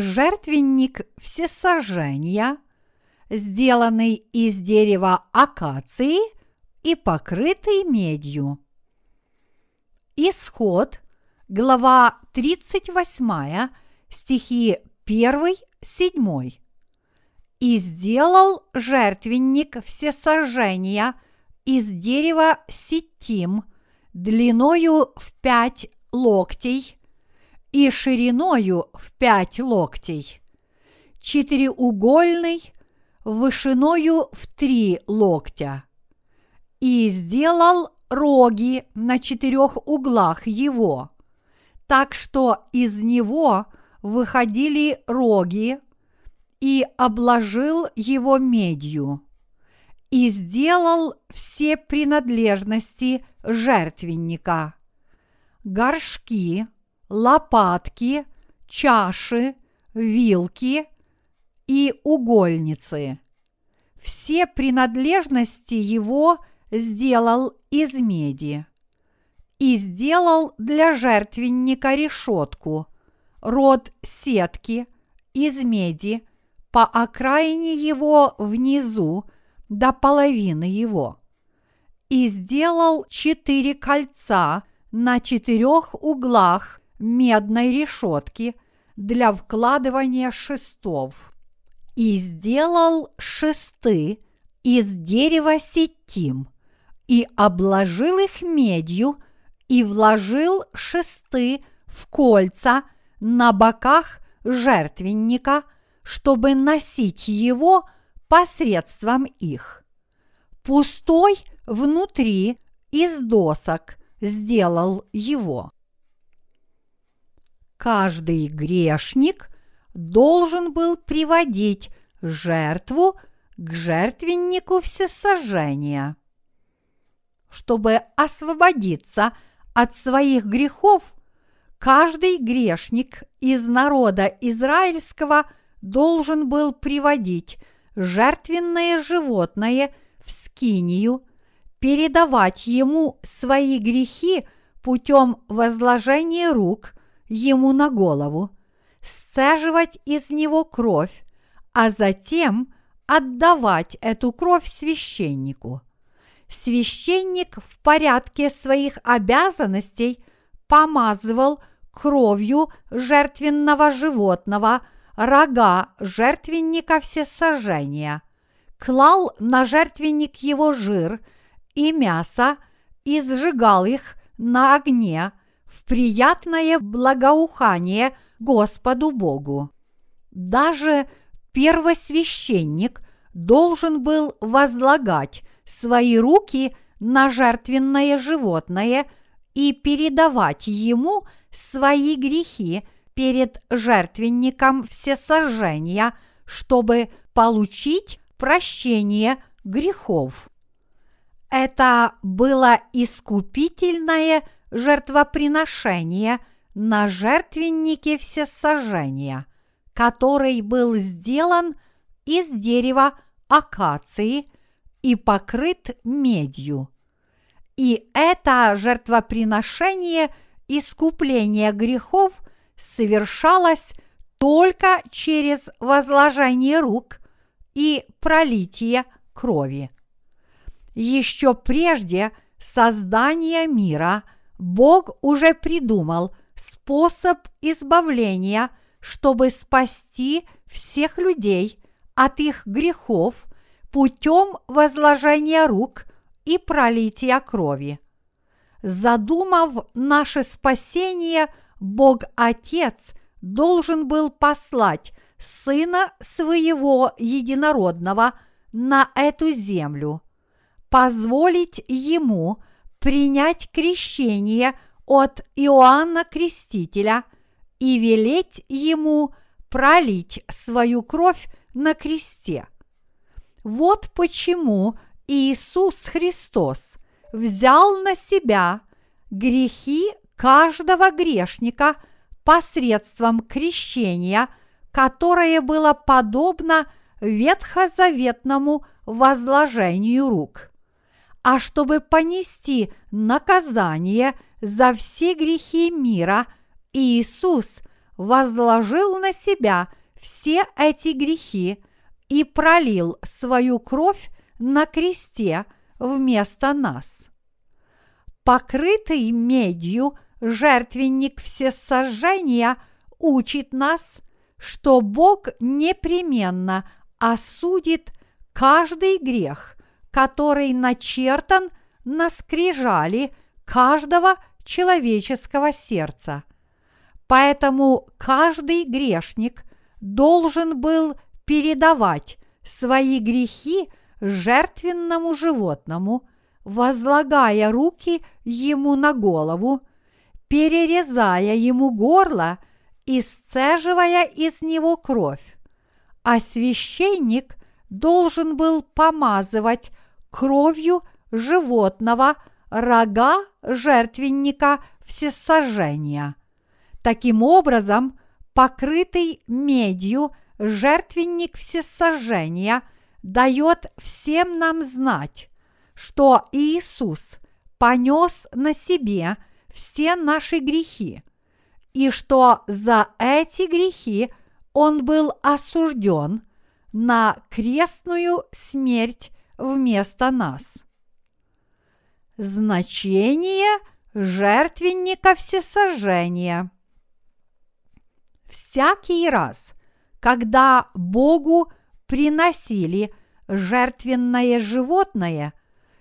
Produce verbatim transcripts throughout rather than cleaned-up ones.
жертвенник всесожжения, сделанный из дерева акации и покрытый медью. Исход, глава тридцать восемь, стихи один-семь. «И сделал жертвенник всесожжения из дерева ситим длиною в пять локтей и шириною в пять локтей, четыреугольный вышиною в три локтя, и сделал роги на четырех углах его, так что из него выходили роги, и обложил его медью, и сделал все принадлежности жертвенника: горшки, лопатки, чаши, вилки и угольницы. Все принадлежности его сделал из меди. И сделал для жертвенника решетку, род сетки из меди по окраине его внизу до половины его. И сделал четыре кольца на четырех углах медной решетки для вкладывания шестов. И сделал шесты из дерева ситим, и обложил их медью, и вложил шесты в кольца на боках жертвенника, чтобы носить его посредством их. Пустой внутри из досок сделал его». Каждый грешник должен был приводить жертву к жертвеннику всесожжения. Чтобы освободиться от своих грехов, каждый грешник из народа израильского должен был приводить жертвенное животное в скинию, передавать ему свои грехи путем возложения рук ему на голову, сцеживать из него кровь, а затем отдавать эту кровь священнику. Священник в порядке своих обязанностей помазывал кровью жертвенного животного рога жертвенника всесожжения, клал на жертвенник его жир и мясо и сжигал их на огне в приятное благоухание Господу Богу. Даже первосвященник должен был возлагать свои руки на жертвенное животное и передавать ему свои грехи перед жертвенником всесожжения, чтобы получить прощение грехов. Это было искупительное жертвоприношение на жертвеннике всесожжения, который был сделан из дерева акации и покрыт медью. И это жертвоприношение искупления грехов совершалось только через возложение рук и пролитие крови. Еще прежде создания мира Бог уже придумал способ избавления, чтобы спасти всех людей от их грехов путем возложения рук и пролития крови. Задумав наше спасение, Бог Отец должен был послать Сына Своего Единородного на эту землю, позволить Ему принять крещение от Иоанна Крестителя и велеть Ему пролить свою кровь на кресте. Вот почему Иисус Христос взял на Себя грехи каждого грешника посредством крещения, которое было подобно ветхозаветному возложению рук. А чтобы понести наказание за все грехи мира, Иисус возложил на себя все эти грехи и пролил свою кровь на кресте вместо нас. Покрытый медью жертвенник всесожжения учит нас, что Бог непременно осудит каждый грех, который начертан на скрижали каждого человеческого сердца. Поэтому каждый грешник должен был передавать свои грехи жертвенному животному, возлагая руки ему на голову, перерезая ему горло и сцеживая из него кровь. А священник должен был помазывать кровью животного рога жертвенника всесожжения. Таким образом, покрытый медью жертвенник всесожжения дает всем нам знать, что Иисус понес на себе все наши грехи, и что за эти грехи Он был осужден на крестную смерть вместо нас. Значение жертвенника всесожжения. Всякий раз, когда Богу приносили жертвенное животное,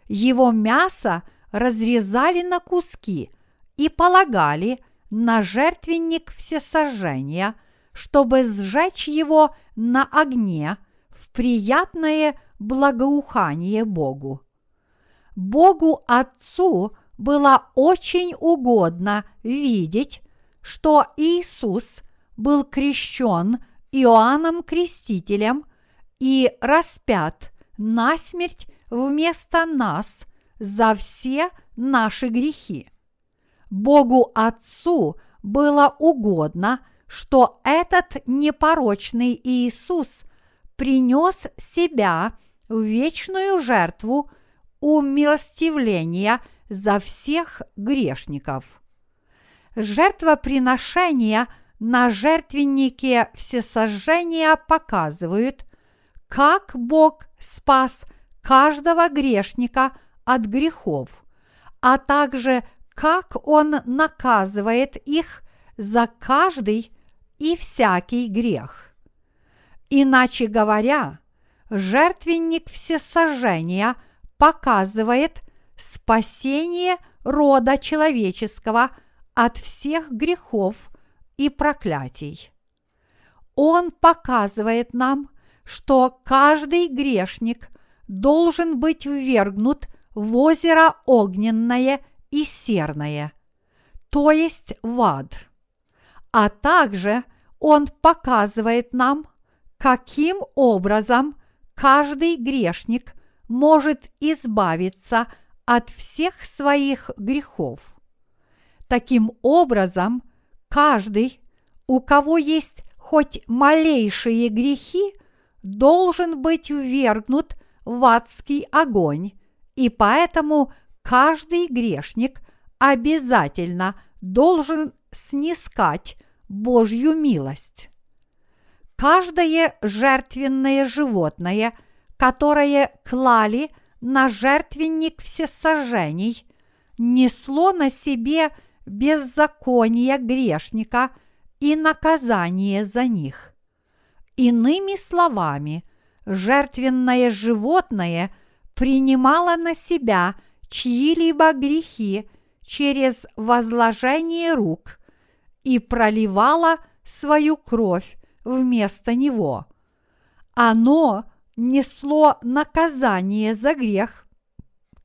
его мясо разрезали на куски и полагали на жертвенник всесожжения, чтобы сжечь его на огне в приятное благоухание Богу. Богу Отцу было очень угодно видеть, что Иисус был крещен Иоанном Крестителем и распят насмерть вместо нас за все наши грехи. Богу Отцу было угодно, что этот непорочный Иисус принес себя в вечную жертву умилостивления за всех грешников. Жертвоприношения на жертвеннике всесожжения показывают, как Бог спас каждого грешника от грехов, а также как Он наказывает их за каждый и всякий грех. Иначе говоря, жертвенник всесожжения показывает спасение рода человеческого от всех грехов и проклятий. Он показывает нам, что каждый грешник должен быть ввергнут в озеро огненное и серное, то есть в ад. А также Он показывает нам, каким образом каждый грешник может избавиться от всех своих грехов. Таким образом, каждый, у кого есть хоть малейшие грехи, должен быть ввергнут в адский огонь, и поэтому каждый грешник обязательно должен снискать Божью милость. Каждое жертвенное животное, которое клали на жертвенник всесожжений, несло на себе беззаконие грешника и наказание за них. Иными словами, жертвенное животное принимало на себя чьи-либо грехи через возложение рук и проливала свою кровь вместо него. Оно несло наказание за грех,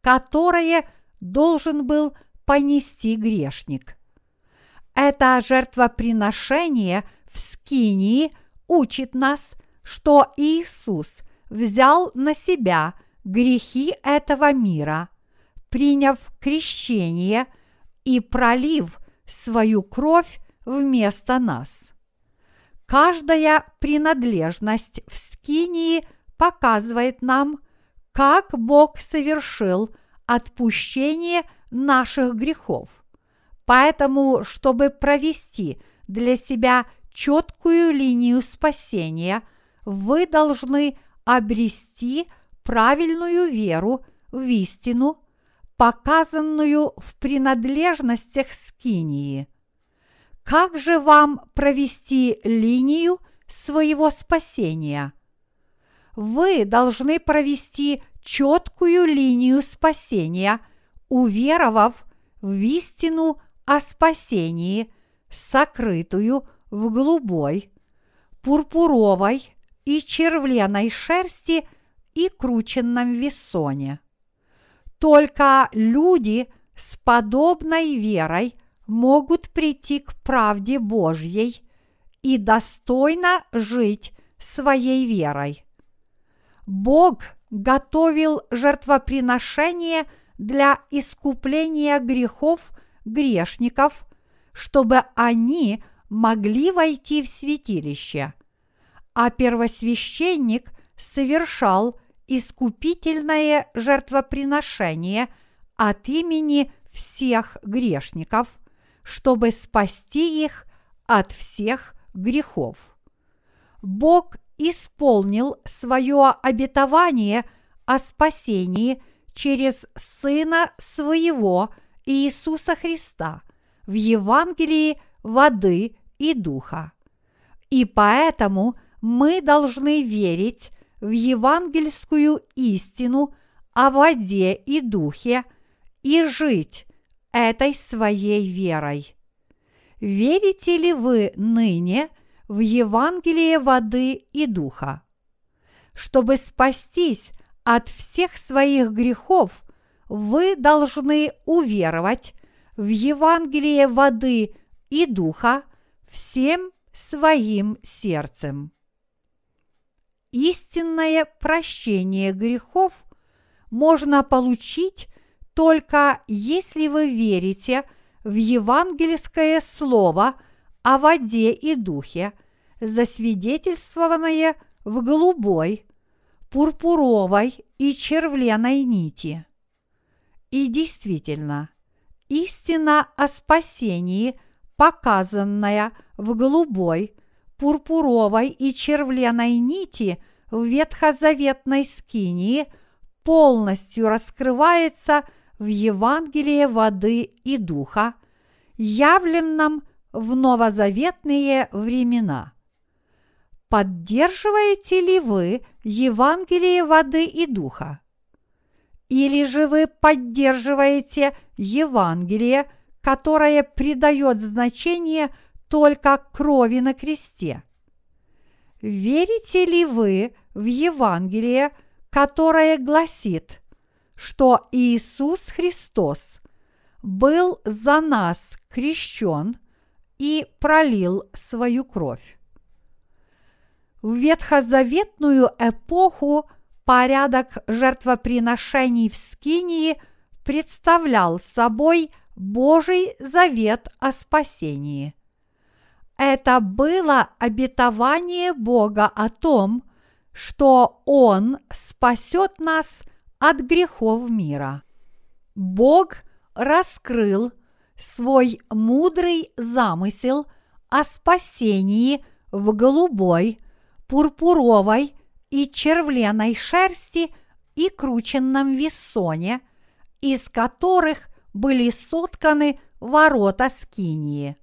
которое должен был понести грешник. Это жертвоприношение в скинии учит нас, что Иисус взял на себя грехи этого мира, приняв крещение и пролив свою кровь вместо нас. Каждая принадлежность в скинии показывает нам, как Бог совершил отпущение наших грехов. Поэтому, чтобы провести для себя четкую линию спасения, вы должны обрести правильную веру в истину, показанную в принадлежностях скинии. Как же вам провести линию своего спасения? Вы должны провести четкую линию спасения, уверовав в истину о спасении, сокрытую в голубой, пурпуровой и червленой шерсти и крученном вессоне. Только люди с подобной верой могут прийти к правде Божьей и достойно жить своей верой. Бог готовил жертвоприношение для искупления грехов грешников, чтобы они могли войти в святилище, а первосвященник совершал искупительное жертвоприношение от имени всех грешников, чтобы спасти их от всех грехов. Бог исполнил свое обетование о спасении через Сына Своего Иисуса Христа в Евангелии воды и духа. И поэтому мы должны верить в евангельскую истину о воде и духе и жить этой своей верой. Верите ли вы ныне в Евангелие воды и духа? Чтобы спастись от всех своих грехов, вы должны уверовать в Евангелие воды и духа всем своим сердцем. Истинное прощение грехов можно получить только если вы верите в евангельское слово о воде и духе, засвидетельствованное в голубой, пурпуровой и червленой нити. И действительно, истина о спасении, показанная в голубой, пурпуровой и червленой нити в ветхозаветной скинии, полностью раскрывается в Евангелии воды и духа, явленном в новозаветные времена. Поддерживаете ли вы Евангелие воды и духа? Или же вы поддерживаете Евангелие, которое придает значение только крови на кресте? Верите ли вы в Евангелие, которое гласит, что Иисус Христос был за нас крещен и пролил свою кровь? В ветхозаветную эпоху порядок жертвоприношений в скинии представлял собой Божий завет о спасении. Это было обетование Бога о том, что Он спасет нас от грехов мира. Бог раскрыл свой мудрый замысел о спасении в голубой, пурпуровой и червленой шерсти и крученном вессоне, из которых были сотканы ворота скинии.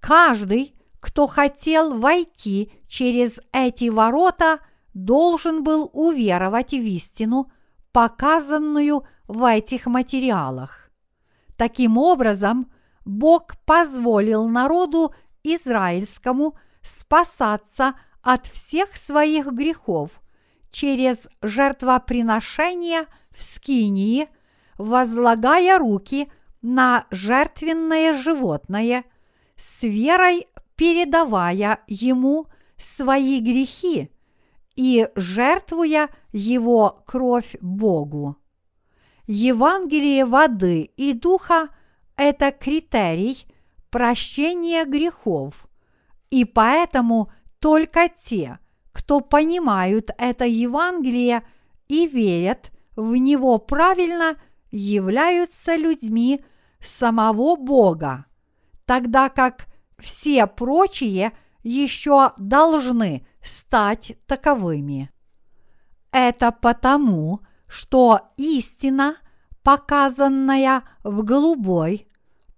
Каждый, кто хотел войти через эти ворота, должен был уверовать в истину, показанную в этих материалах. Таким образом, Бог позволил народу израильскому спасаться от всех своих грехов через жертвоприношение в скинии, возлагая руки на жертвенное животное, с верой передавая ему свои грехи и жертвуя его кровь Богу. Евангелие воды и духа – это критерий прощения грехов, и поэтому только те, кто понимают это Евангелие и верят в него правильно, являются людьми самого Бога, тогда как все прочие еще должны стать таковыми. Это потому, что истина, показанная в голубой,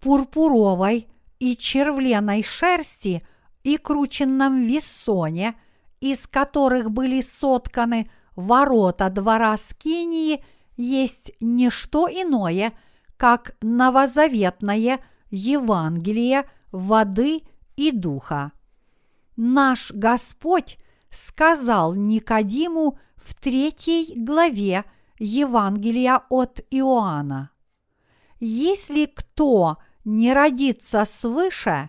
пурпуровой и червленой шерсти и крученном виссоне, из которых были сотканы ворота двора Скинии, есть не что иное, как новозаветное Евангелие воды и духа. Наш Господь сказал Никодиму в третьей главе Евангелия от Иоанна: «Если кто не родится свыше,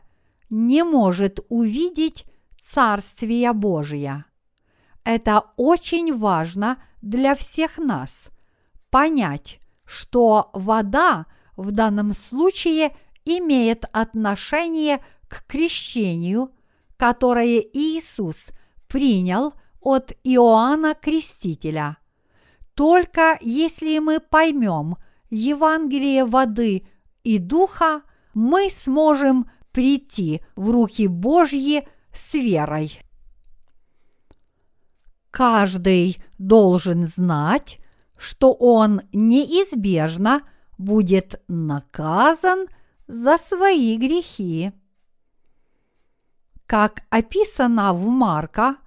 не может увидеть Царствие Божие». Это очень важно для всех нас – понять, что вода в данном случае имеет отношение к крещению, которое Иисус принял от Иоанна Крестителя. Только если мы поймем Евангелие воды и духа, мы сможем прийти в руки Божьи с верой. Каждый должен знать, что он неизбежно будет наказан за свои грехи. Как описано в Марка,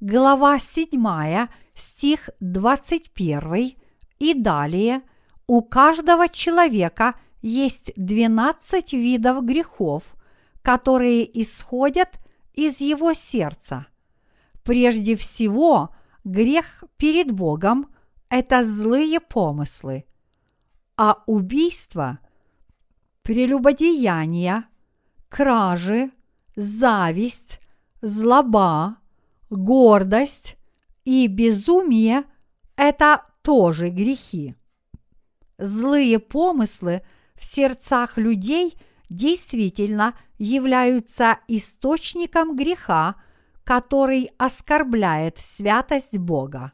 глава седьмая, стих двадцать первый и далее, у каждого человека есть двенадцать видов грехов, которые исходят из его сердца. Прежде всего, грех перед Богом – это злые помыслы, а убийство, прелюбодеяние, кражи, зависть, злоба, гордость и безумие – это тоже грехи. Злые помыслы в сердцах людей действительно являются источником греха, который оскорбляет святость Бога.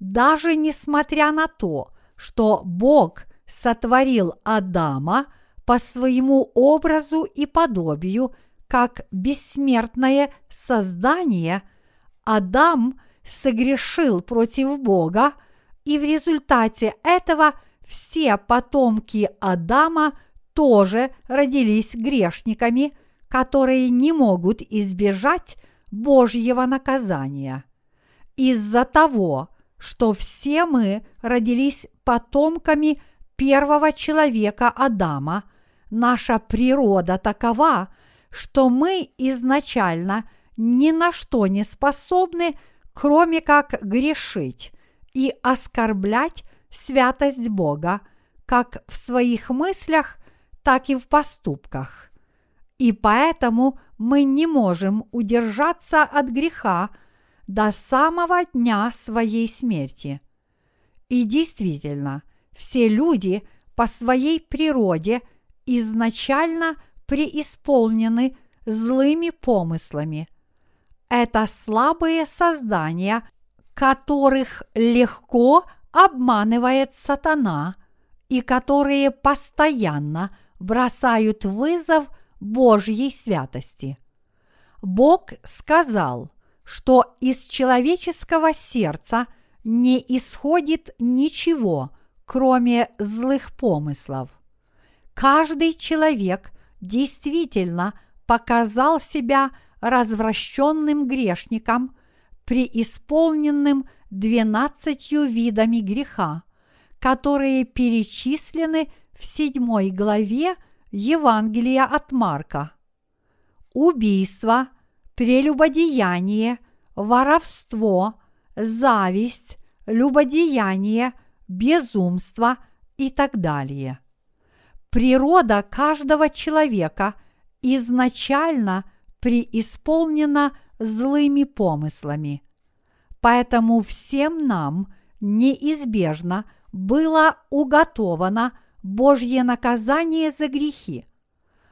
Даже несмотря на то, что Бог сотворил Адама по своему образу и подобию, как бессмертное создание, Адам согрешил против Бога, и в результате этого все потомки Адама тоже родились грешниками, которые не могут избежать Божьего наказания. Из-за того, что все мы родились потомками первого человека Адама, наша природа такова, что мы изначально ни на что не способны, кроме как грешить и оскорблять святость Бога, как в своих мыслях, так и в поступках. И поэтому мы не можем удержаться от греха до самого дня своей смерти. И действительно, все люди по своей природе изначально преисполнены злыми помыслами. Это слабые создания, которых легко обманывает сатана и которые постоянно бросают вызов Божьей святости. Бог сказал, что из человеческого сердца не исходит ничего, кроме злых помыслов. Каждый человек действительно показал себя развращенным грешником, преисполненным двенадцатью видами греха, которые перечислены в седьмой главе Евангелия от Марка. Убийство, прелюбодеяние, воровство, зависть, любодеяние, безумство и так далее. Природа каждого человека изначально преисполнена злыми помыслами. Поэтому всем нам неизбежно было уготовано Божье наказание за грехи.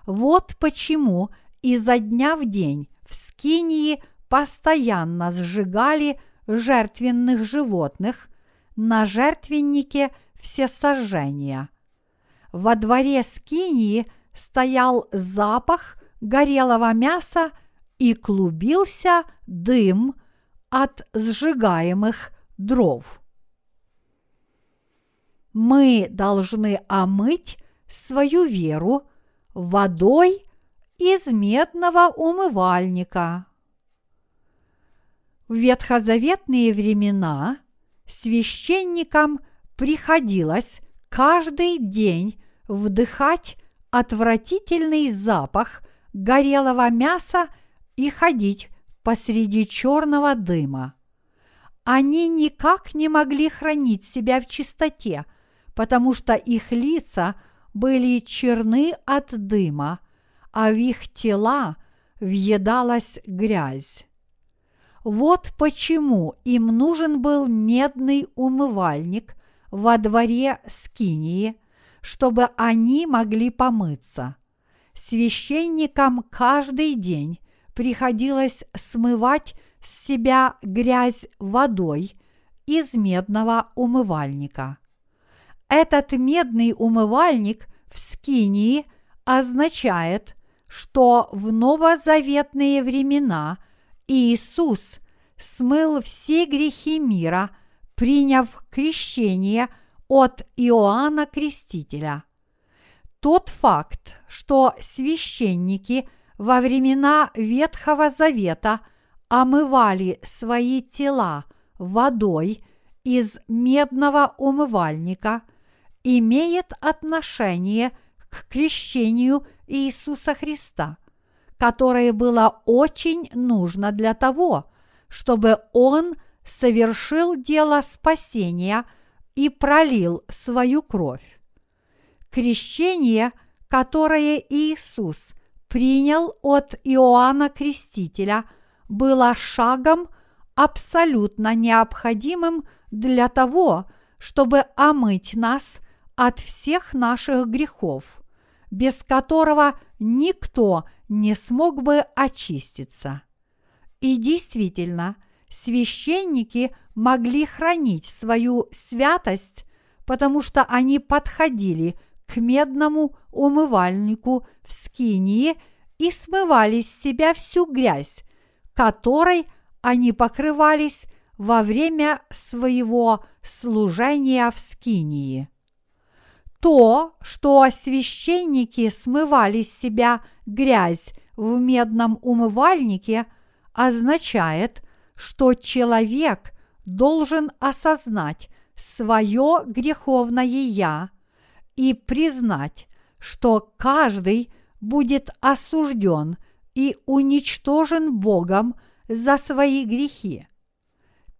Вот почему изо дня в день в Скинии постоянно сжигали жертвенных животных на жертвеннике всесожжения. Во дворе Скинии стоял запах горелого мяса и клубился дым от сжигаемых дров. Мы должны омыть свою веру водой из медного умывальника. В ветхозаветные времена священникам приходилось каждый день вдыхать отвратительный запах горелого мяса и ходить посреди черного дыма. Они никак не могли хранить себя в чистоте, потому что их лица были черны от дыма, а в их тела въедалась грязь. Вот почему им нужен был медный умывальник во дворе скинии, чтобы они могли помыться. Священникам каждый день приходилось смывать с себя грязь водой из медного умывальника. Этот медный умывальник в скинии означает, что в новозаветные времена Иисус смыл все грехи мира, приняв крещение от Иоанна Крестителя. Тот факт, что священники во времена Ветхого Завета омывали свои тела водой из медного умывальника, имеет отношение к крещению Иисуса Христа, которое было очень нужно для того, чтобы Он совершил дело спасения и пролил свою кровь. Крещение, которое Иисус принял от Иоанна Крестителя, было шагом, абсолютно необходимым для того, чтобы омыть нас от всех наших грехов, без которого никто не смог бы очиститься. И действительно, священники могли хранить свою святость, потому что они подходили к медному умывальнику в скинии и смывали с себя всю грязь, которой они покрывались во время своего служения в скинии. То, что священники смывали с себя грязь в медном умывальнике, означает, что человек должен осознать свое греховное «я» и признать, что каждый будет осужден и уничтожен Богом за свои грехи.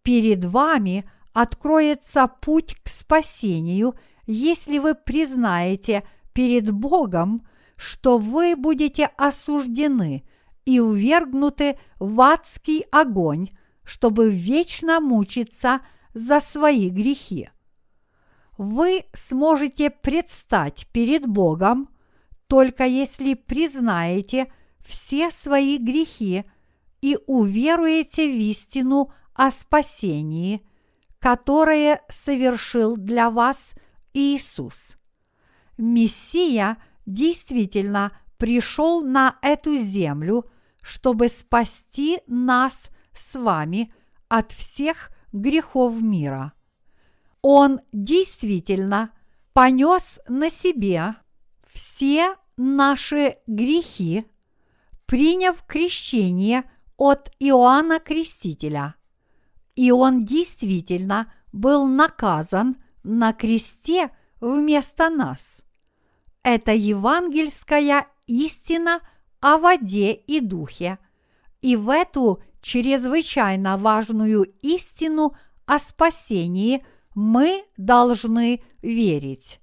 Перед вами откроется путь к спасению, если вы признаете перед Богом, что вы будете осуждены и увергнуты в адский огонь, чтобы вечно мучиться за свои грехи. Вы сможете предстать перед Богом, только если признаете все свои грехи и уверуете в истину о спасении, которое совершил для вас Иисус. Мессия действительно пришел на эту землю, чтобы спасти нас с вами от всех грехов мира. Он действительно понес на себе все наши грехи, приняв крещение от Иоанна Крестителя, и он действительно был наказан на кресте вместо нас. Это евангельская истина о воде и духе, и в эту чрезвычайно важную истину о спасении мы должны верить.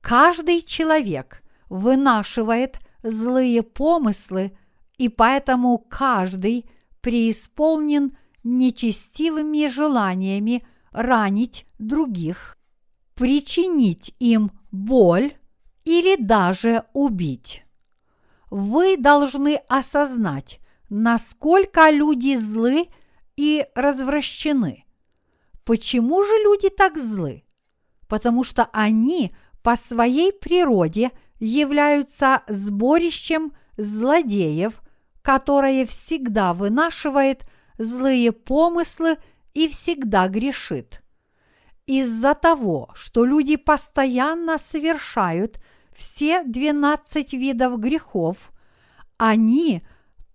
Каждый человек вынашивает злые помыслы, и поэтому каждый преисполнен нечестивыми желаниями ранить других, причинить им боль или даже убить. Вы должны осознать, насколько люди злы и развращены. Почему же люди так злы? Потому что они по своей природе являются сборищем злодеев, которое всегда вынашивает злые помыслы и всегда грешит. Из-за того, что люди постоянно совершают все двенадцать видов грехов, они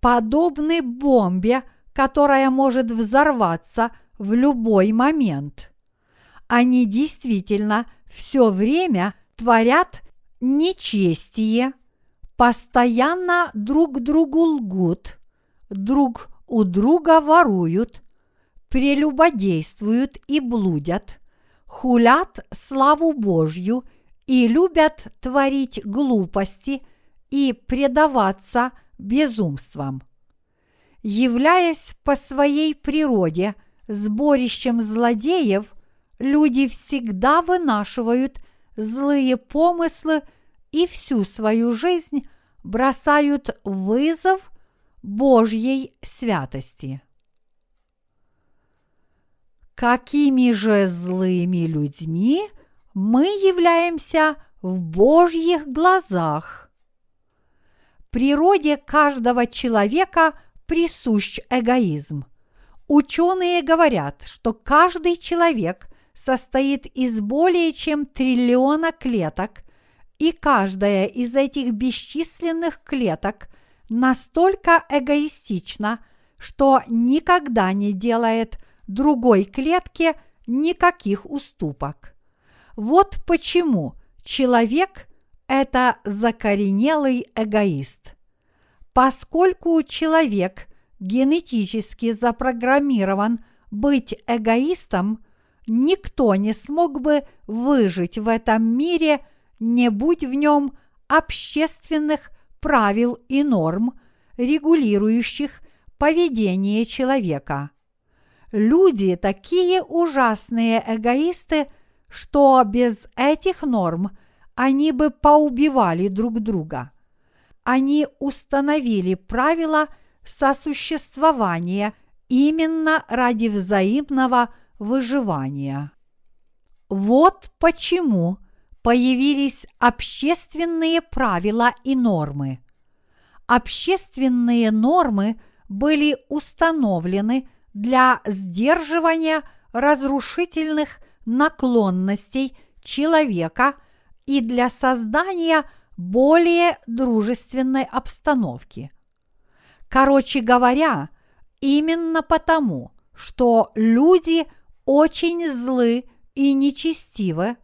подобны бомбе, которая может взорваться в любой момент. Они действительно все время творят нечестие, постоянно друг другу лгут, друг у друга воруют, прелюбодействуют и блудят, хулят славу Божью и любят творить глупости и предаваться безумствам. Являясь по своей природе сборищем злодеев, люди всегда вынашивают злые помыслы и всю свою жизнь бросают вызов Божьей святости. Какими же злыми людьми мы являемся в Божьих глазах? Природе каждого человека присущ эгоизм. Ученые говорят, что каждый человек состоит из более чем триллиона клеток, и каждая из этих бесчисленных клеток настолько эгоистична, что никогда не делает другой клетке никаких уступок. Вот почему человек – это закоренелый эгоист. Поскольку человек генетически запрограммирован быть эгоистом, никто не смог бы выжить в этом мире, не будь в нем общественных правил и норм, регулирующих поведение человека. Люди такие ужасные эгоисты, что без этих норм они бы поубивали друг друга. Они установили правила сосуществования именно ради взаимного выживания. Вот почему появились общественные правила и нормы. Общественные нормы были установлены для сдерживания разрушительных наклонностей человека и для создания более дружественной обстановки. Короче говоря, именно потому, что люди очень злы и нечестивы,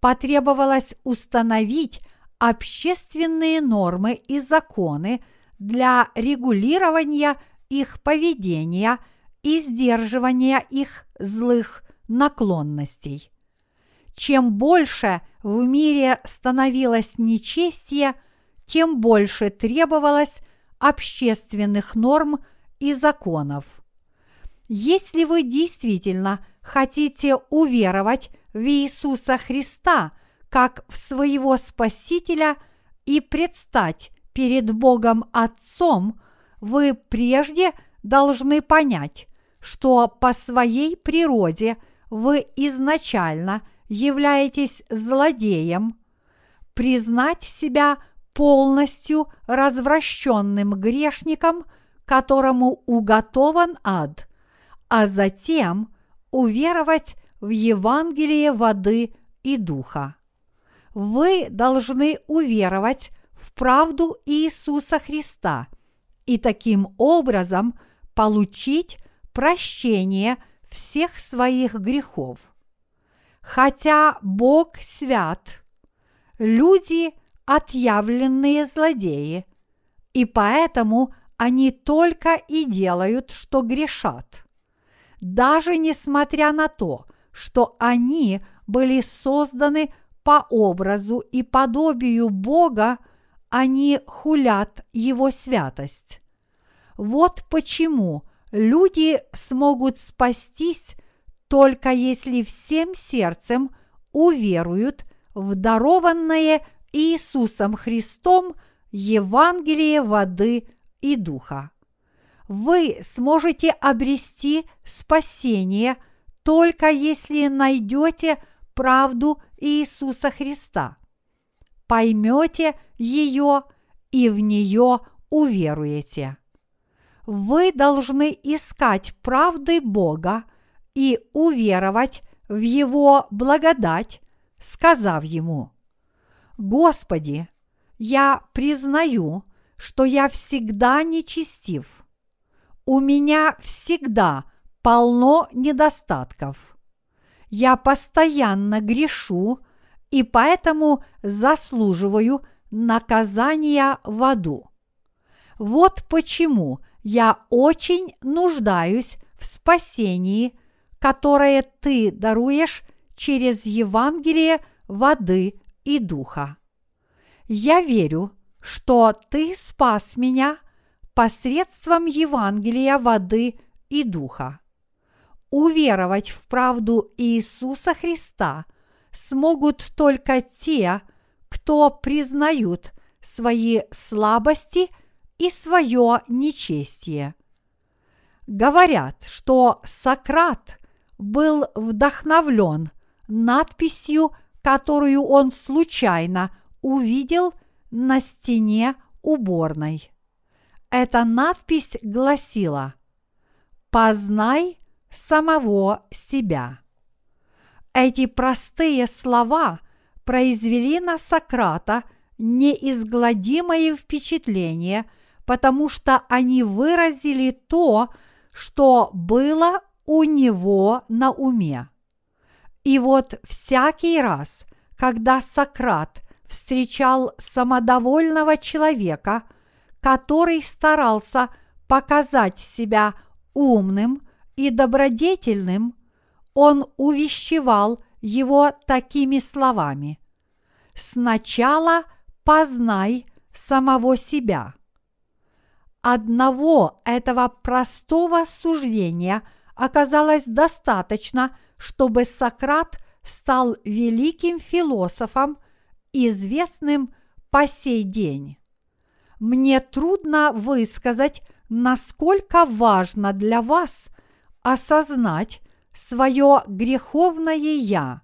потребовалось установить общественные нормы и законы для регулирования их поведения и сдерживания их злых наклонностей. Чем больше в мире становилось нечестие, тем больше требовалось общественных норм и законов. Если вы действительно хотите уверовать в Иисуса Христа как в своего Спасителя и предстать перед Богом Отцом, вы прежде должны понять, что по своей природе вы изначально являетесь злодеем, признать себя полностью развращенным грешником, которому уготован ад, а затем уверовать в Евангелие воды и духа. Вы должны уверовать в правду Иисуса Христа и таким образом получить прощение всех своих грехов. Хотя Бог свят, люди отъявленные злодеи, и поэтому они только и делают, что грешат. Даже несмотря на то, что они были созданы по образу и подобию Бога, они хулят Его святость. Вот почему люди смогут спастись, только если всем сердцем уверуют в дарованное Иисусом Христом Евангелие воды и духа. Вы сможете обрести спасение, только если найдете правду Иисуса Христа, поймете ее и в нее уверуете. вы должны искать правды Бога и уверовать в Его благодать, сказав Ему: «Господи, я признаю, что я всегда нечестив, у меня всегда полно недостатков, я постоянно грешу и поэтому заслуживаю наказания в аду. Вот почему я очень нуждаюсь в спасении, которое Ты даруешь через Евангелие воды и духа. Я верю, что Ты спас меня посредством Евангелия воды и духа». Уверовать в правду Иисуса Христа смогут только те, кто признают свои слабости и свое нечестие. Говорят, что Сократ был вдохновлен надписью, которую он случайно увидел на стене уборной. Эта надпись гласила: «Познай самого себя». Эти простые слова произвели на Сократа неизгладимое впечатление, потому что они выразили то, что было у него на уме. И вот всякий раз, когда Сократ встречал самодовольного человека, который старался показать себя умным и добродетельным, он увещевал его такими словами: «Сначала познай самого себя». Одного этого простого суждения оказалось достаточно, чтобы Сократ стал великим философом, известным по сей день. Мне трудно высказать, насколько важно для вас осознать свое греховное «я»,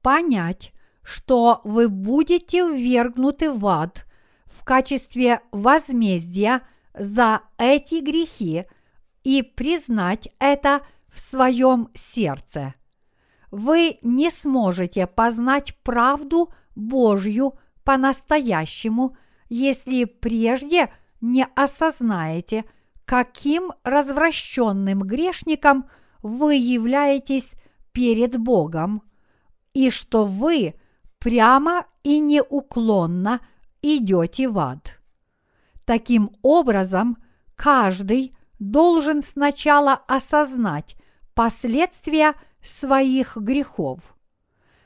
понять, что вы будете ввергнуты в ад в качестве возмездия за эти грехи, и признать это в своем сердце. Вы не сможете познать правду Божью по-настоящему, если прежде не осознаете, каким развращенным грешником вы являетесь перед Богом, и что вы прямо и неуклонно идете в ад. Таким образом, каждый должен сначала осознать последствия своих грехов.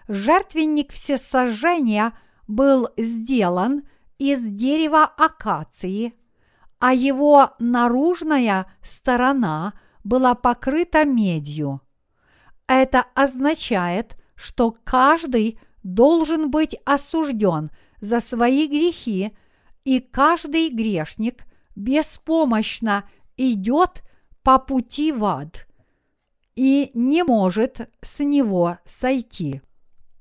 Жертвенник всесожжения был сделан из дерева акации, а его наружная сторона была покрыта медью. Это означает, что каждый должен быть осужден за свои грехи, и каждый грешник беспомощно идет по пути в ад и не может с него сойти.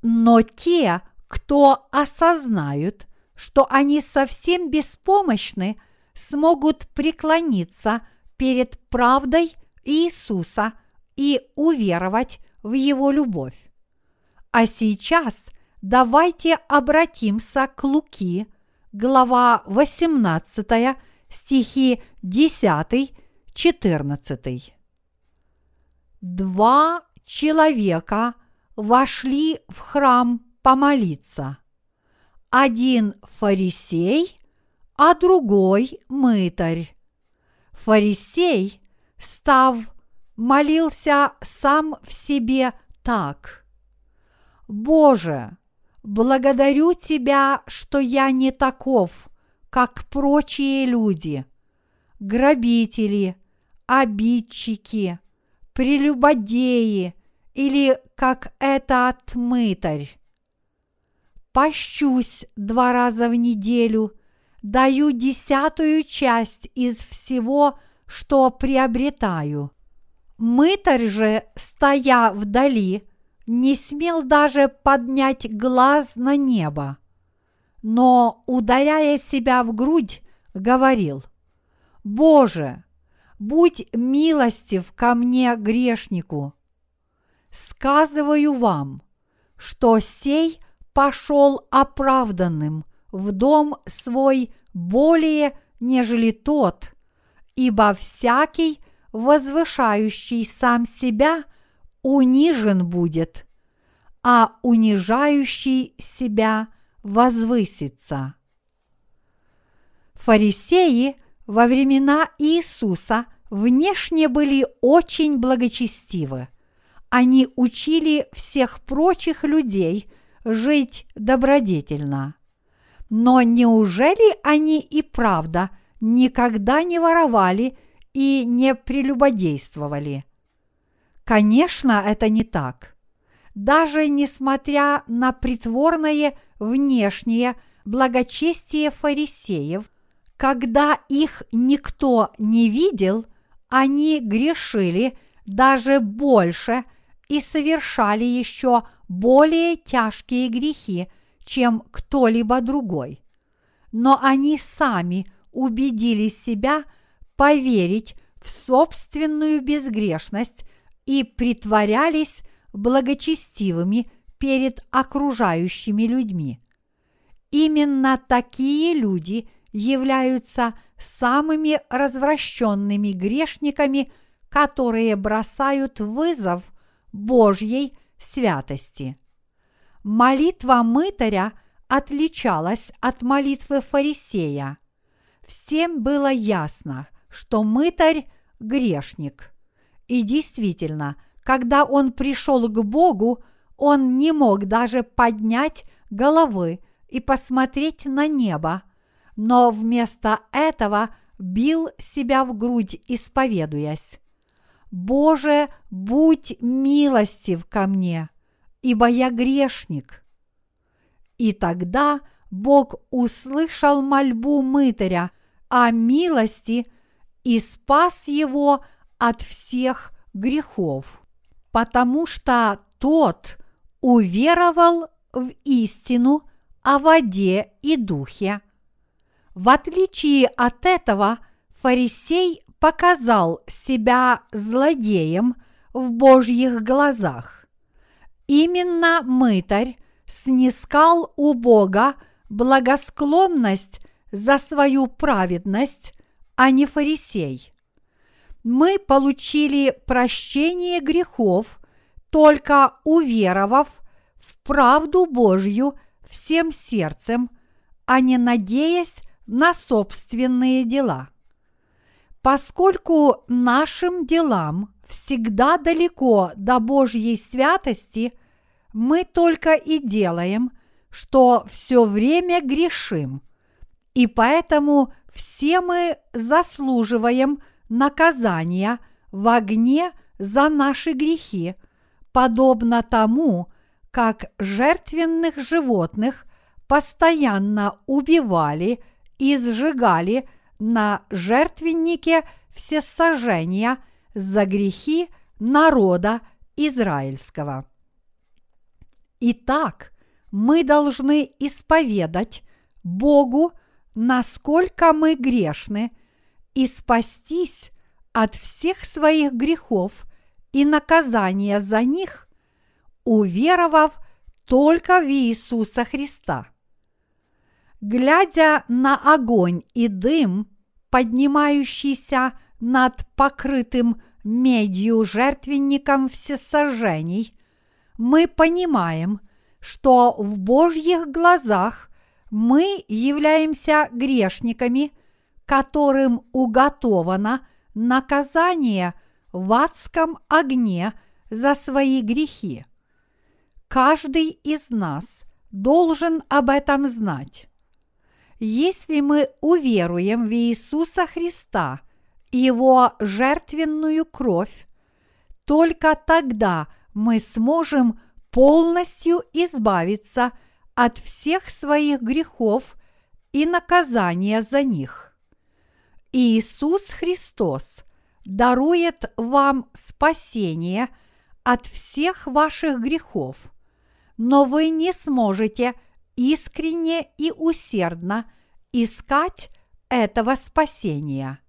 Но те, кто осознают, что они совсем беспомощны, смогут преклониться перед правдой Иисуса и уверовать в Его любовь. А сейчас давайте обратимся к Луки, глава восемнадцатая, стихи десятый-четырнадцатый. Два человека вошли в храм помолиться, один фарисей, а другой мытарь. Фарисей, став, молился сам в себе так: «Боже, благодарю Тебя, что я не таков, как прочие люди, грабители, обидчики, прелюбодеи или как этот мытарь. Пощусь два раза в неделю, даю десятую часть из всего, что приобретаю». Мытарь же, стоя вдали, не смел даже поднять глаз на небо, но, ударяя себя в грудь, говорил: «Боже, «Будь милостив ко мне, грешнику! Сказываю вам, что сей пошел оправданным в дом свой более, нежели тот, ибо всякий, возвышающий сам себя, унижен будет, а унижающий себя возвысится». Фарисеи во времена Иисуса внешне были очень благочестивы. Они учили всех прочих людей жить добродетельно. Но неужели они и правда никогда не воровали и не прелюбодействовали? Конечно, это не так. Даже несмотря на притворное внешнее благочестие фарисеев, когда их никто не видел, они грешили даже больше и совершали еще более тяжкие грехи, чем кто-либо другой. Но они сами убедили себя поверить в собственную безгрешность и притворялись благочестивыми перед окружающими людьми. Именно такие люди являются самыми развращенными грешниками, которые бросают вызов Божьей святости. Молитва мытаря отличалась от молитвы фарисея. Всем было ясно, что мытарь – грешник. И действительно, когда он пришел к Богу, он не мог даже поднять головы и посмотреть на небо, но вместо этого бил себя в грудь, исповедуясь: «Боже, будь милостив ко мне, ибо я грешник». И тогда Бог услышал мольбу мытаря о милости и спас его от всех грехов, потому что тот уверовал в истину о воде и духе. В отличие от этого, фарисей показал себя злодеем в Божьих глазах. Именно мытарь снискал у Бога благосклонность за свою праведность, а не фарисей. Мы получили прощение грехов, только уверовав в правду Божью всем сердцем, а не надеясь на собственные дела. Поскольку нашим делам всегда далеко до Божьей святости, мы только и делаем, что все время грешим, и поэтому все мы заслуживаем наказания в огне за наши грехи, подобно тому, как жертвенных животных постоянно убивали и сжигали на жертвеннике всесожжения за грехи народа израильского. Итак, мы должны исповедать Богу, насколько мы грешны, и спастись от всех своих грехов и наказания за них, уверовав только в Иисуса Христа. Глядя на огонь и дым, поднимающийся над покрытым медью жертвенником всесожжений, мы понимаем, что в Божьих глазах мы являемся грешниками, которым уготовано наказание в адском огне за свои грехи. Каждый из нас должен об этом знать. Если мы уверуем в Иисуса Христа и Его жертвенную кровь, только тогда мы сможем полностью избавиться от всех своих грехов и наказания за них. Иисус Христос дарует вам спасение от всех ваших грехов, но вы не сможете искренне и усердно искать этого спасения.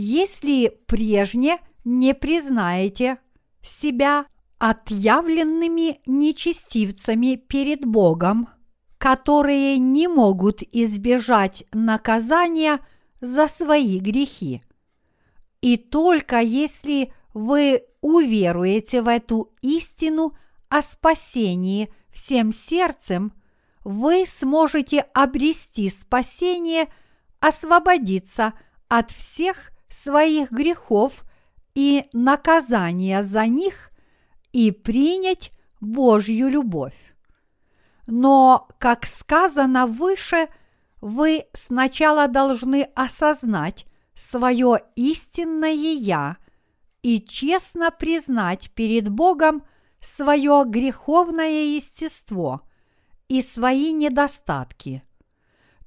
если прежде не признаете себя отъявленными нечестивцами перед Богом, которые не могут избежать наказания за свои грехи. И только если вы уверуете в эту истину о спасении всем сердцем, вы сможете обрести спасение, освободиться от всех своих грехов и наказания за них и принять Божью любовь. Но, как сказано выше, вы сначала должны осознать свое истинное «Я» и честно признать перед Богом свое греховное естество и свои недостатки.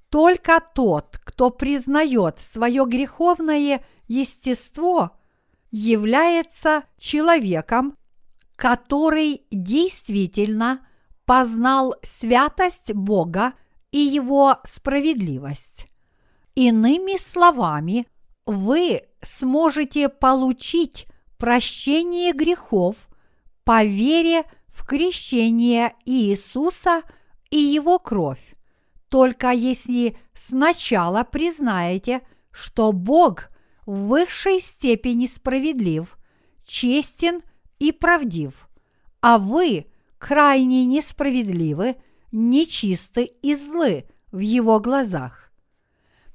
Только тот, кто признает свое греховное естество, является человеком, который действительно познал святость Бога и Его справедливость. Иными словами, вы сможете получить прощение грехов по вере в крещение Иисуса и Его кровь, только если сначала признаете, что Бог в высшей степени справедлив, честен и правдив, а вы крайне несправедливы, нечисты и злы в Его глазах.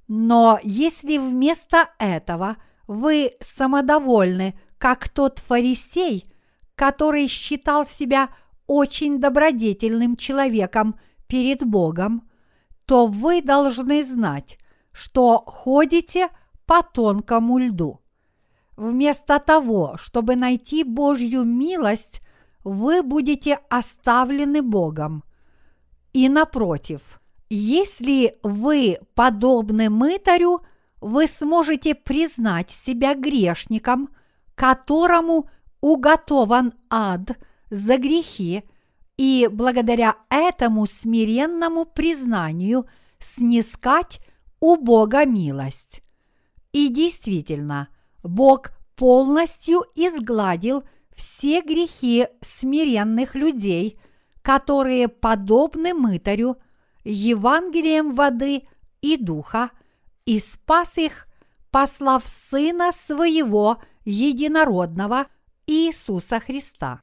Но если вместо этого вы самодовольны, как тот фарисей, который считал себя очень добродетельным человеком перед Богом, то вы должны знать, что ходите по тонкому льду. Вместо того, чтобы найти Божью милость, вы будете оставлены Богом. И напротив, если вы подобны мытарю, вы сможете признать себя грешником, которому уготован ад за грехи, и благодаря этому смиренному признанию снискать у Бога милость. И действительно, Бог полностью изгладил все грехи смиренных людей, которые подобны мытарю, Евангелием воды и духа, и спас их, послав Сына Своего Единородного Иисуса Христа.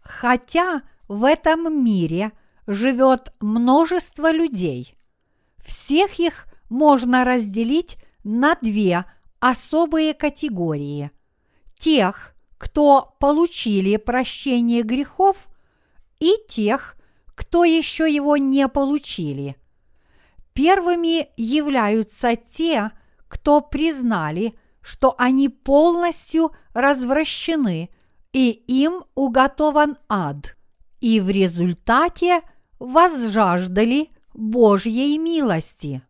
Хотя в этом мире живет множество людей, всех их можно разделить на две особые категории: тех, кто получили прощение грехов, и тех, кто еще его не получили. Первыми являются те, кто признали, что они полностью развращены, и им уготован ад, и в результате возжаждали Божьей милости.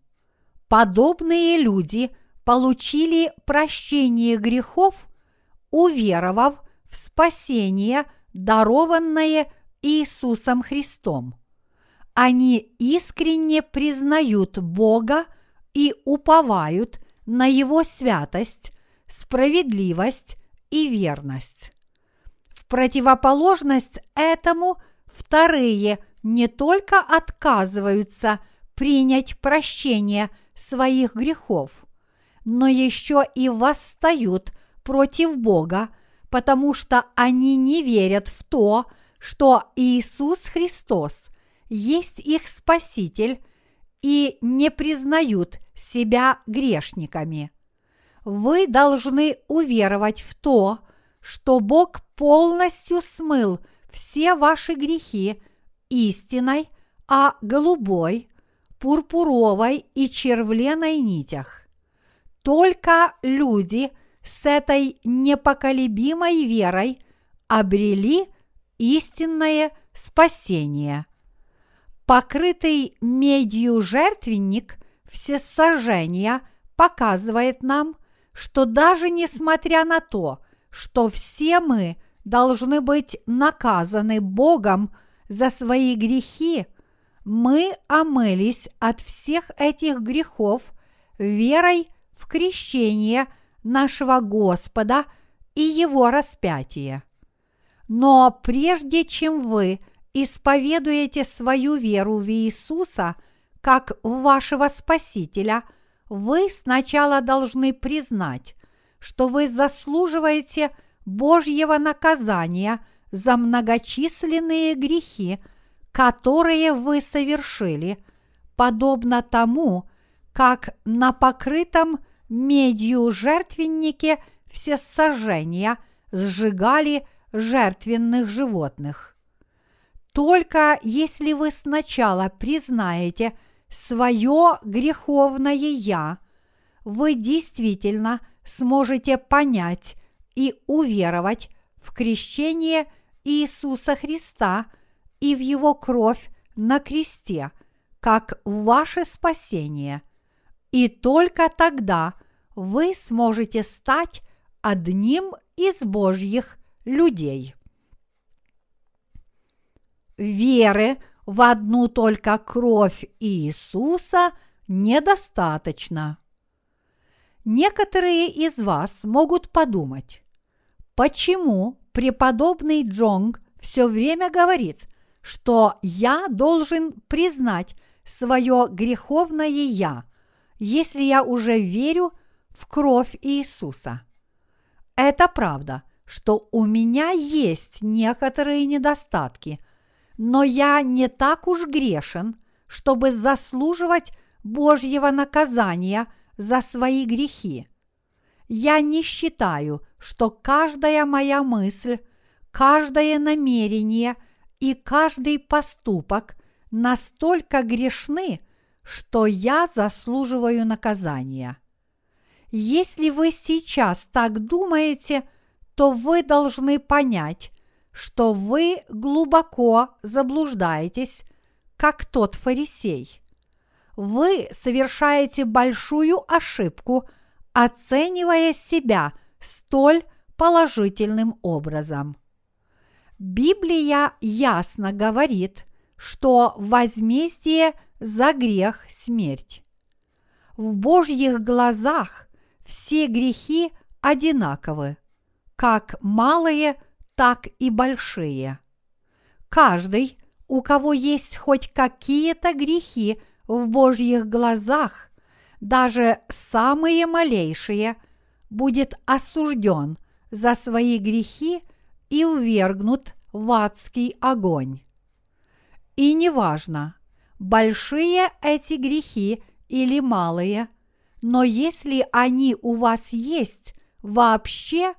Подобные люди получили прощение грехов, уверовав в спасение, дарованное Иисусом Христом. Они искренне признают Бога и уповают на Его святость, справедливость и верность. В противоположность этому вторые не только отказываются принять прощение своих грехов, но еще и восстают против Бога, потому что они не верят в то, что Иисус Христос есть их Спаситель, и не признают себя грешниками. Вы должны уверовать в то, что Бог полностью смыл все ваши грехи истиной о голубой, пурпуровой и червленой нитях. Только люди с этой непоколебимой верой обрели истинное спасение. Покрытый медью жертвенник всесожжения показывает нам, что даже несмотря на то, что все мы должны быть наказаны Богом за свои грехи, мы омылись от всех этих грехов верой в крещение нашего Господа и Его распятие. Но прежде чем вы исповедуете свою веру в Иисуса как в вашего Спасителя, вы сначала должны признать, что вы заслуживаете Божьего наказания за многочисленные грехи, которые вы совершили, подобно тому, как на покрытом медью жертвеннике всесожжения сжигали жертвенных животных. Только если вы сначала признаете свое греховное «я», вы действительно сможете понять и уверовать в крещение Иисуса Христа и в Его кровь на кресте, как в ваше спасение, и только тогда вы сможете стать одним из Божьих людей. Веры в одну только кровь Иисуса недостаточно. Некоторые из вас могут подумать, почему преподобный Джонг все время говорит, что я должен признать свое греховное «я», если я уже верю в кровь Иисуса. Это правда, что у меня есть некоторые недостатки, но я не так уж грешен, чтобы заслуживать Божьего наказания за свои грехи. Я не считаю, что каждая моя мысль, каждое намерение и каждый поступок настолько грешны, что я заслуживаю наказания. Если вы сейчас так думаете, то вы должны понять, что вы глубоко заблуждаетесь, как тот фарисей. Вы совершаете большую ошибку, оценивая себя столь положительным образом. Библия ясно говорит, что возмездие за грех – смерть. В Божьих глазах все грехи одинаковы, как малые, так и большие. Каждый, у кого есть хоть какие-то грехи в Божьих глазах, даже самые малейшие, будет осужден за свои грехи и увергнут в адский огонь. И неважно, большие эти грехи или малые, но если они у вас есть вообще,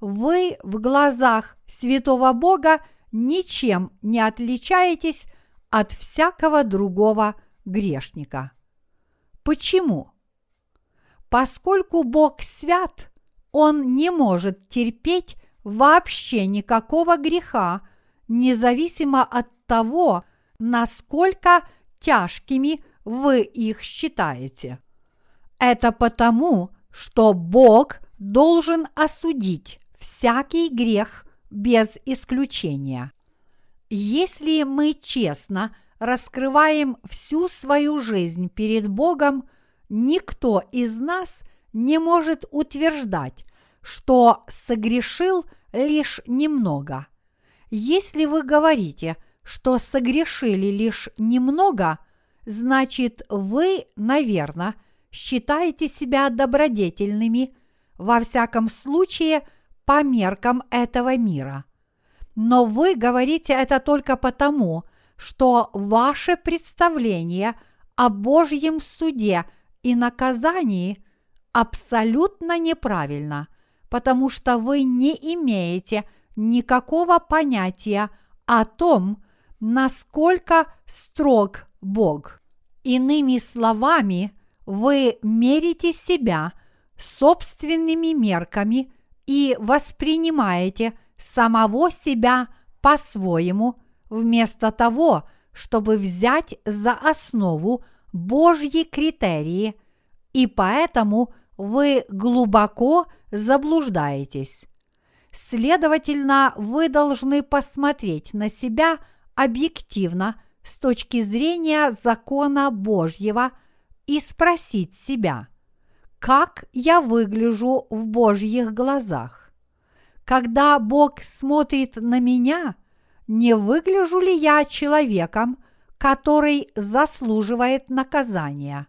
вы в глазах святого Бога ничем не отличаетесь от всякого другого грешника. Почему? Поскольку Бог свят, Он не может терпеть вообще никакого греха, независимо от того, насколько тяжкими вы их считаете. Это потому, что Бог должен осудить всякий грех без исключения. Если мы честно раскрываем всю свою жизнь перед Богом, никто из нас не может утверждать, что согрешил лишь немного. Если вы говорите, что согрешили лишь немного, значит, вы, наверное, считаете себя добродетельными, во всяком случае, по меркам этого мира. Но вы говорите это только потому, что ваше представление о Божьем суде и наказании абсолютно неправильно, потому что вы не имеете никакого понятия о том, насколько строг Бог. Иными словами, вы мерите себя собственными мерками и воспринимаете самого себя по-своему, вместо того, чтобы взять за основу Божьи критерии, и поэтому вы глубоко заблуждаетесь. Следовательно, вы должны посмотреть на себя объективно с точки зрения закона Божьего и спросить себя, как я выгляжу в Божьих глазах. Когда Бог смотрит на меня, не выгляжу ли я человеком, который заслуживает наказания?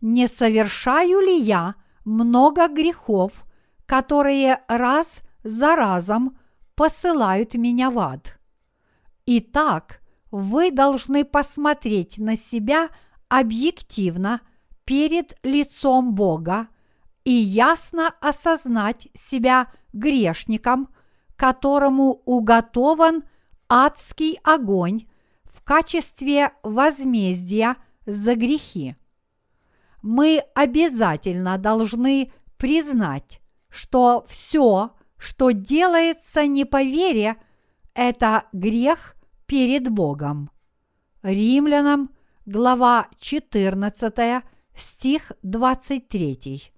Не совершаю ли я много грехов, которые раз за разом посылают меня в ад? Итак, вы должны посмотреть на себя объективно перед лицом Бога и ясно осознать себя грешником, которому уготован адский огонь в качестве возмездия за грехи. Мы обязательно должны признать, что все, что делается не по вере, это грех перед Богом. Римлянам, глава четырнадцатая, стих двадцать третий.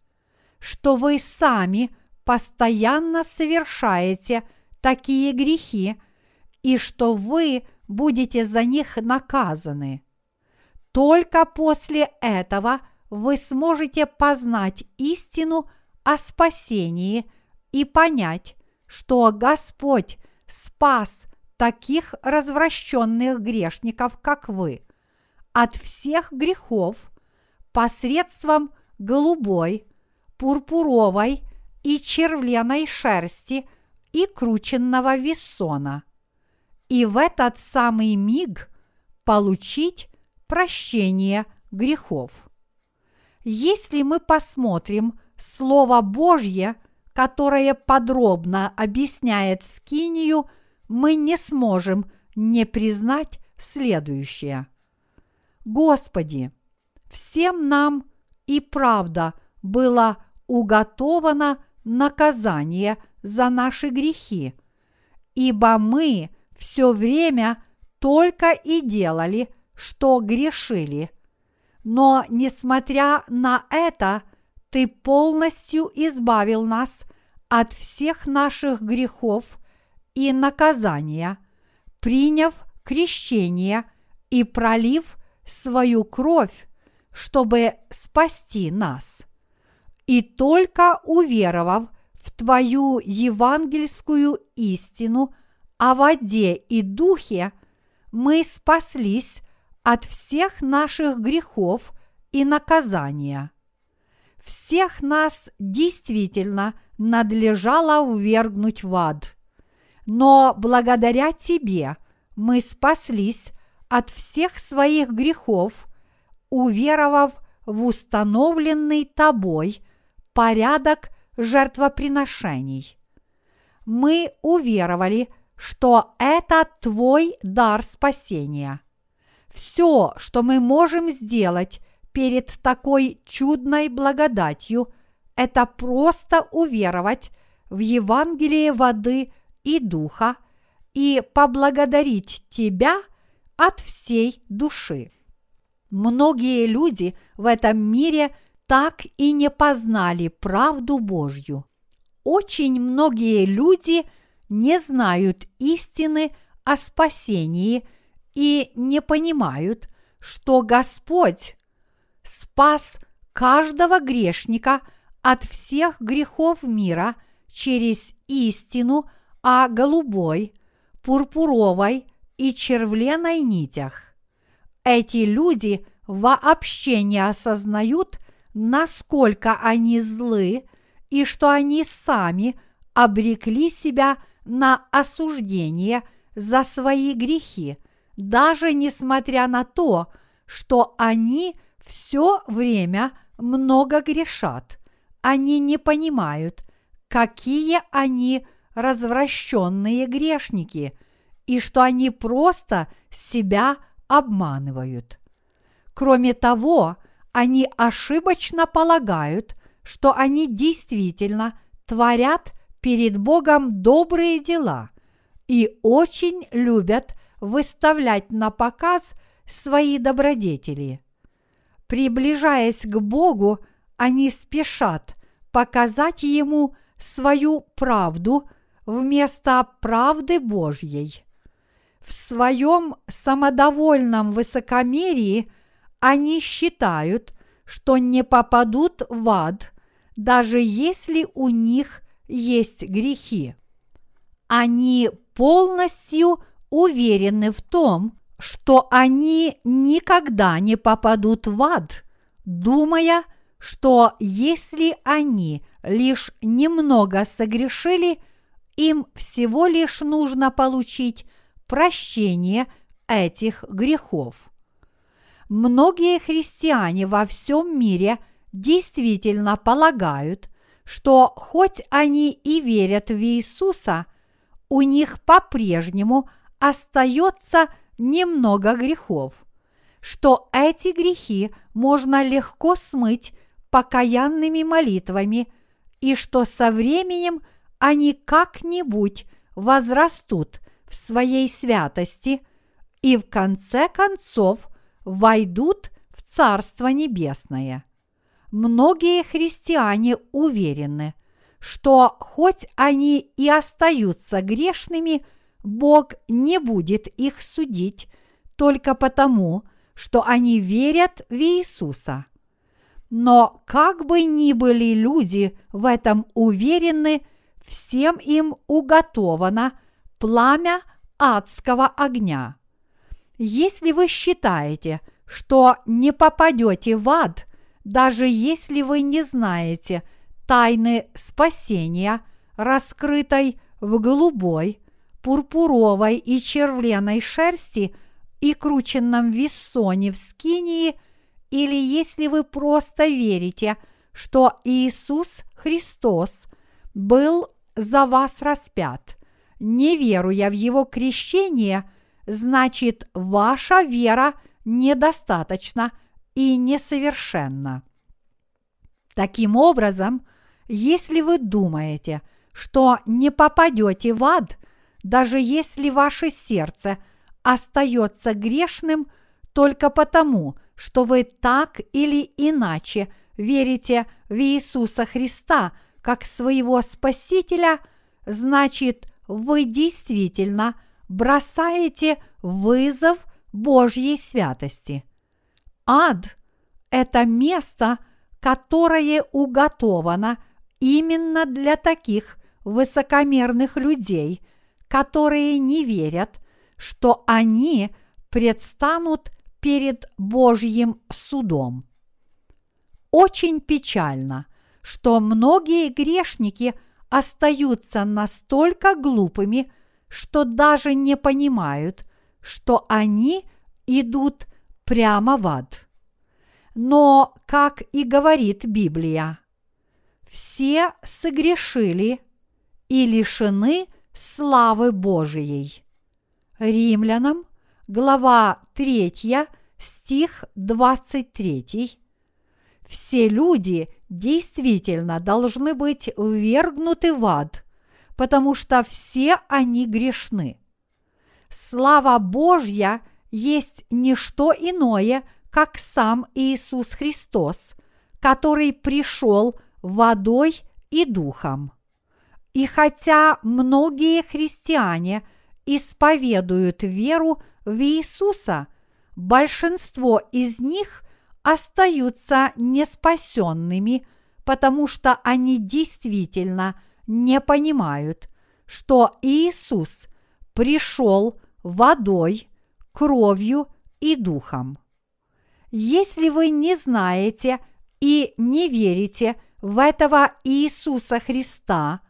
Что вы сами постоянно совершаете такие грехи, и что вы будете за них наказаны. Только после этого вы сможете познать истину о спасении и понять, что Господь спас таких развращенных грешников, как вы, от всех грехов посредством голубой, пурпуровой и червленой шерсти и крученного виссона, и в этот самый миг получить прощение грехов. Если мы посмотрим Слово Божье, которое подробно объясняет скинию, мы не сможем не признать следующее. Господи, всем нам и правда было уготовано наказание за наши грехи, ибо мы все время только и делали, что грешили. Но, несмотря на это, Ты полностью избавил нас от всех наших грехов и наказания, приняв крещение и пролив свою кровь, чтобы спасти нас. И только уверовав в Твою евангельскую истину о воде и духе, мы спаслись от всех наших грехов и наказания. Всех нас действительно надлежало увергнуть в ад, но благодаря Тебе мы спаслись от всех своих грехов, уверовав в установленный Тобой порядок жертвоприношений. Мы уверовали, что это Твой дар спасения. Все, что мы можем сделать перед такой чудной благодатью, это просто уверовать в Евангелие воды и духа и поблагодарить Тебя от всей души. Многие люди в этом мире так и не познали правду Божью. Очень многие люди не знают истины о спасении и не понимают, что Господь спас каждого грешника от всех грехов мира через истину о голубой, пурпуровой и червленой нитях. Эти люди вообще не осознают, насколько они злы и что они сами обрекли себя на осуждение за свои грехи, даже несмотря на то, что они все время много грешат. Они не понимают, какие они развращенные грешники, и что они просто себя обманывают. Кроме того, они ошибочно полагают, что они действительно творят перед Богом добрые дела и очень любят выставлять на показ свои добродетели. Приближаясь к Богу, они спешат показать Ему свою правду вместо правды Божьей. В своем самодовольном высокомерии они считают, что не попадут в ад, даже если у них есть грехи. Они полностью уверены в том, что они никогда не попадут в ад, думая, что если они лишь немного согрешили, им всего лишь нужно получить прощение этих грехов. Многие христиане во всем мире действительно полагают, что хоть они и верят в Иисуса, у них по-прежнему остается немного грехов, что эти грехи можно легко смыть покаянными молитвами и что со временем они как-нибудь возрастут в своей святости и в конце концов войдут в Царство Небесное. Многие христиане уверены, что хоть они и остаются грешными, Бог не будет их судить только потому, что они верят в Иисуса. Но как бы ни были люди в этом уверены, всем им уготовано пламя адского огня. Если вы считаете, что не попадете в ад, даже если вы не знаете тайны спасения, раскрытой в голубой, пурпуровой и червленой шерсти и крученном виссоне в скинии, или если вы просто верите, что Иисус Христос был за вас распят, не веруя в Его крещение, значит, ваша вера недостаточна и несовершенна. Таким образом, если вы думаете, что не попадете в ад, даже если ваше сердце остается грешным только потому, что вы так или иначе верите в Иисуса Христа как своего Спасителя, значит, вы действительно бросаете вызов Божьей святости. Ад – это место, которое уготовано именно для таких высокомерных людей, которые не верят, что они предстанут перед Божьим судом. Очень печально, что многие грешники остаются настолько глупыми, что даже не понимают, что они идут прямо в ад. Но, как и говорит Библия, все согрешили и лишены славы Божией. Римлянам, глава третья, стих двадцать третий. Все люди действительно должны быть ввергнуты в ад, потому что все они грешны. Слава Божья есть не что иное, как сам Иисус Христос, который пришел водой и духом. И хотя многие христиане исповедуют веру в Иисуса, большинство из них остаются неспасенными, потому что они действительно не понимают, что Иисус пришел водой, кровью и духом. Если вы не знаете и не верите в этого Иисуса Христа,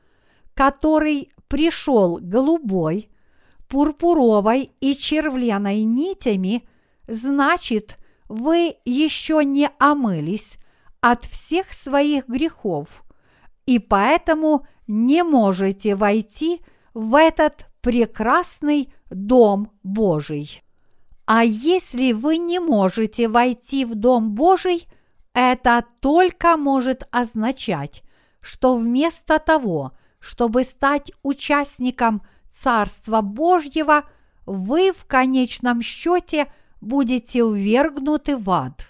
который пришел голубой, пурпуровой и червленой нитями, значит, вы еще не омылись от всех своих грехов и поэтому не можете войти в этот прекрасный дом Божий. А если вы не можете войти в дом Божий, это только может означать, что вместо того, чтобы стать участником Царства Божьего, вы в конечном счете будете ввергнуты в ад.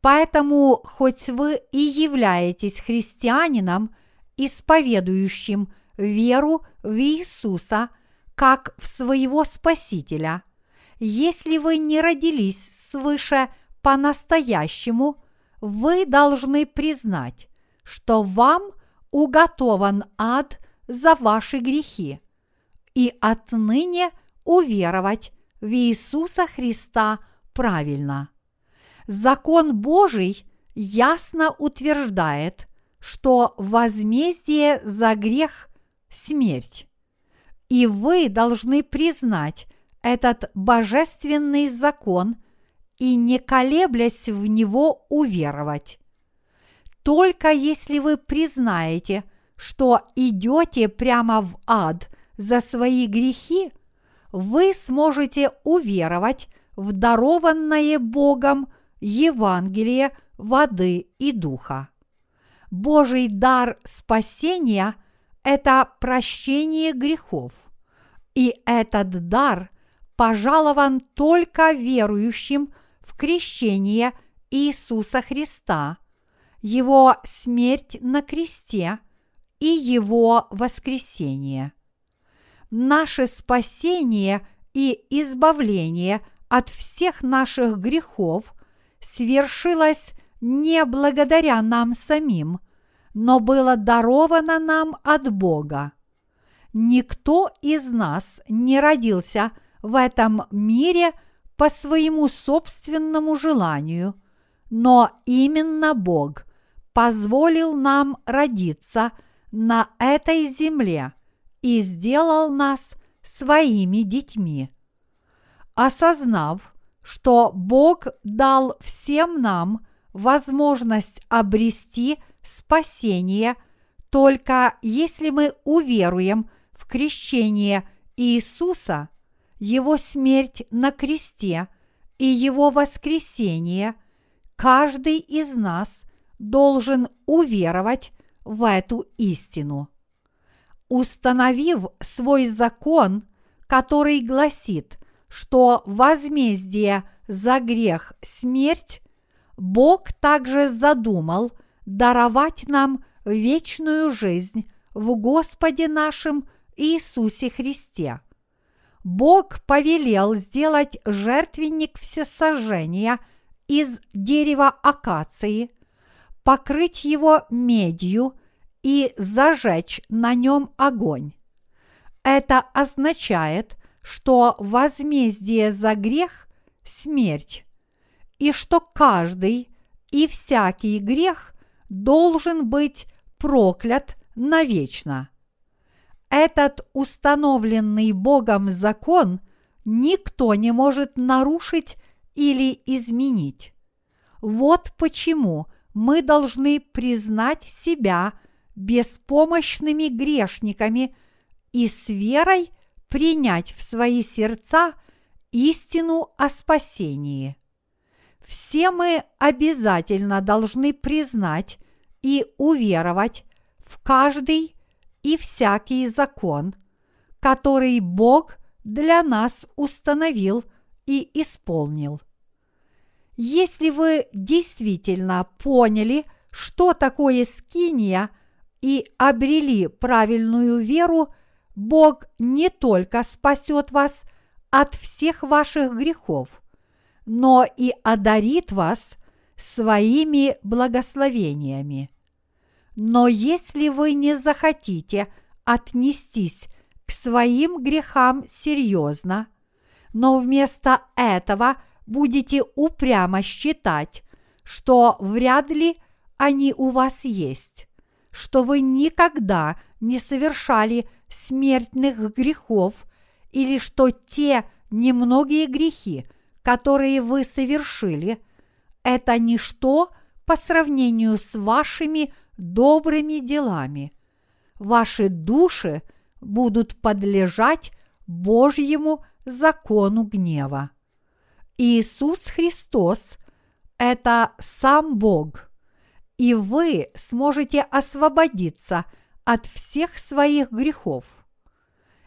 Поэтому, хоть вы и являетесь христианином, исповедующим веру в Иисуса как в своего Спасителя, если вы не родились свыше по-настоящему, вы должны признать, что вам уготован ад за ваши грехи и отныне уверовать в Иисуса Христа правильно. Закон Божий ясно утверждает, что возмездие за грех – смерть. И вы должны признать этот божественный закон и, не колеблясь в него, уверовать. Только если вы признаете, что идете прямо в ад за свои грехи, вы сможете уверовать в дарованное Богом Евангелие воды и духа. Божий дар спасения – это прощение грехов, и этот дар пожалован только верующим в крещение Иисуса Христа, Его смерть на кресте и Его воскресение. Наше спасение и избавление от всех наших грехов свершилось не благодаря нам самим, но было даровано нам от Бога. Никто из нас не родился в этом мире по своему собственному желанию, но именно Бог позволил нам родиться на этой земле и сделал нас своими детьми. Осознав, что Бог дал всем нам возможность обрести спасение, только если мы уверуем в крещение Иисуса, Его смерть на кресте и Его воскресение, каждый из нас должен уверовать в эту истину. Установив свой закон, который гласит, что возмездие за грех – смерть, Бог также задумал даровать нам вечную жизнь в Господе нашем Иисусе Христе. Бог повелел сделать жертвенник всесожжения из дерева акации, покрыть его медью и зажечь на нем огонь. Это означает, что возмездие за грех – смерть, и что каждый и всякий грех должен быть проклят навечно. Этот установленный Богом закон никто не может нарушить или изменить. Вот почему мы должны признать себя беспомощными грешниками и с верой принять в свои сердца истину о спасении. Все мы обязательно должны признать и уверовать в каждый и всякий закон, который Бог для нас установил и исполнил. Если вы действительно поняли, что такое скиния, и обрели правильную веру, Бог не только спасет вас от всех ваших грехов, но и одарит вас своими благословениями. Но если вы не захотите отнестись к своим грехам серьезно, но вместо этого будете упрямо считать, что вряд ли они у вас есть, что вы никогда не совершали смертных грехов или что те немногие грехи, которые вы совершили, это ничто по сравнению с вашими добрыми делами. Ваши души будут подлежать Божьему закону гнева. Иисус Христос – это сам Бог, и вы сможете освободиться от всех своих грехов.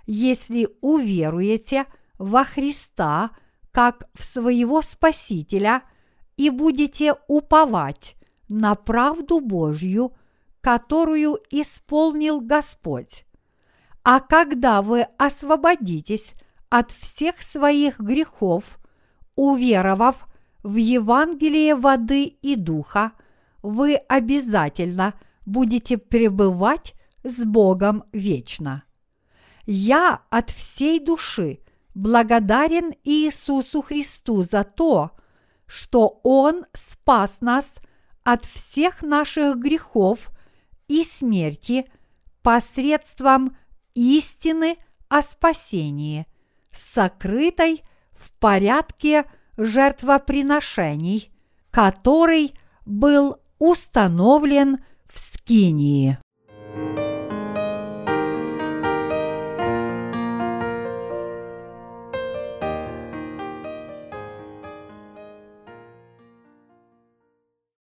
Если уверуете во Христа как в своего Спасителя и будете уповать на правду Божью, которую исполнил Господь, а когда вы освободитесь от всех своих грехов, уверовав в Евангелии воды и духа, вы обязательно будете пребывать с Богом вечно. Я от всей души благодарен Иисусу Христу за то, что Он спас нас от всех наших грехов и смерти посредством истины о спасении, сокрытой в порядке жертвоприношений, который был установлен в Скинии.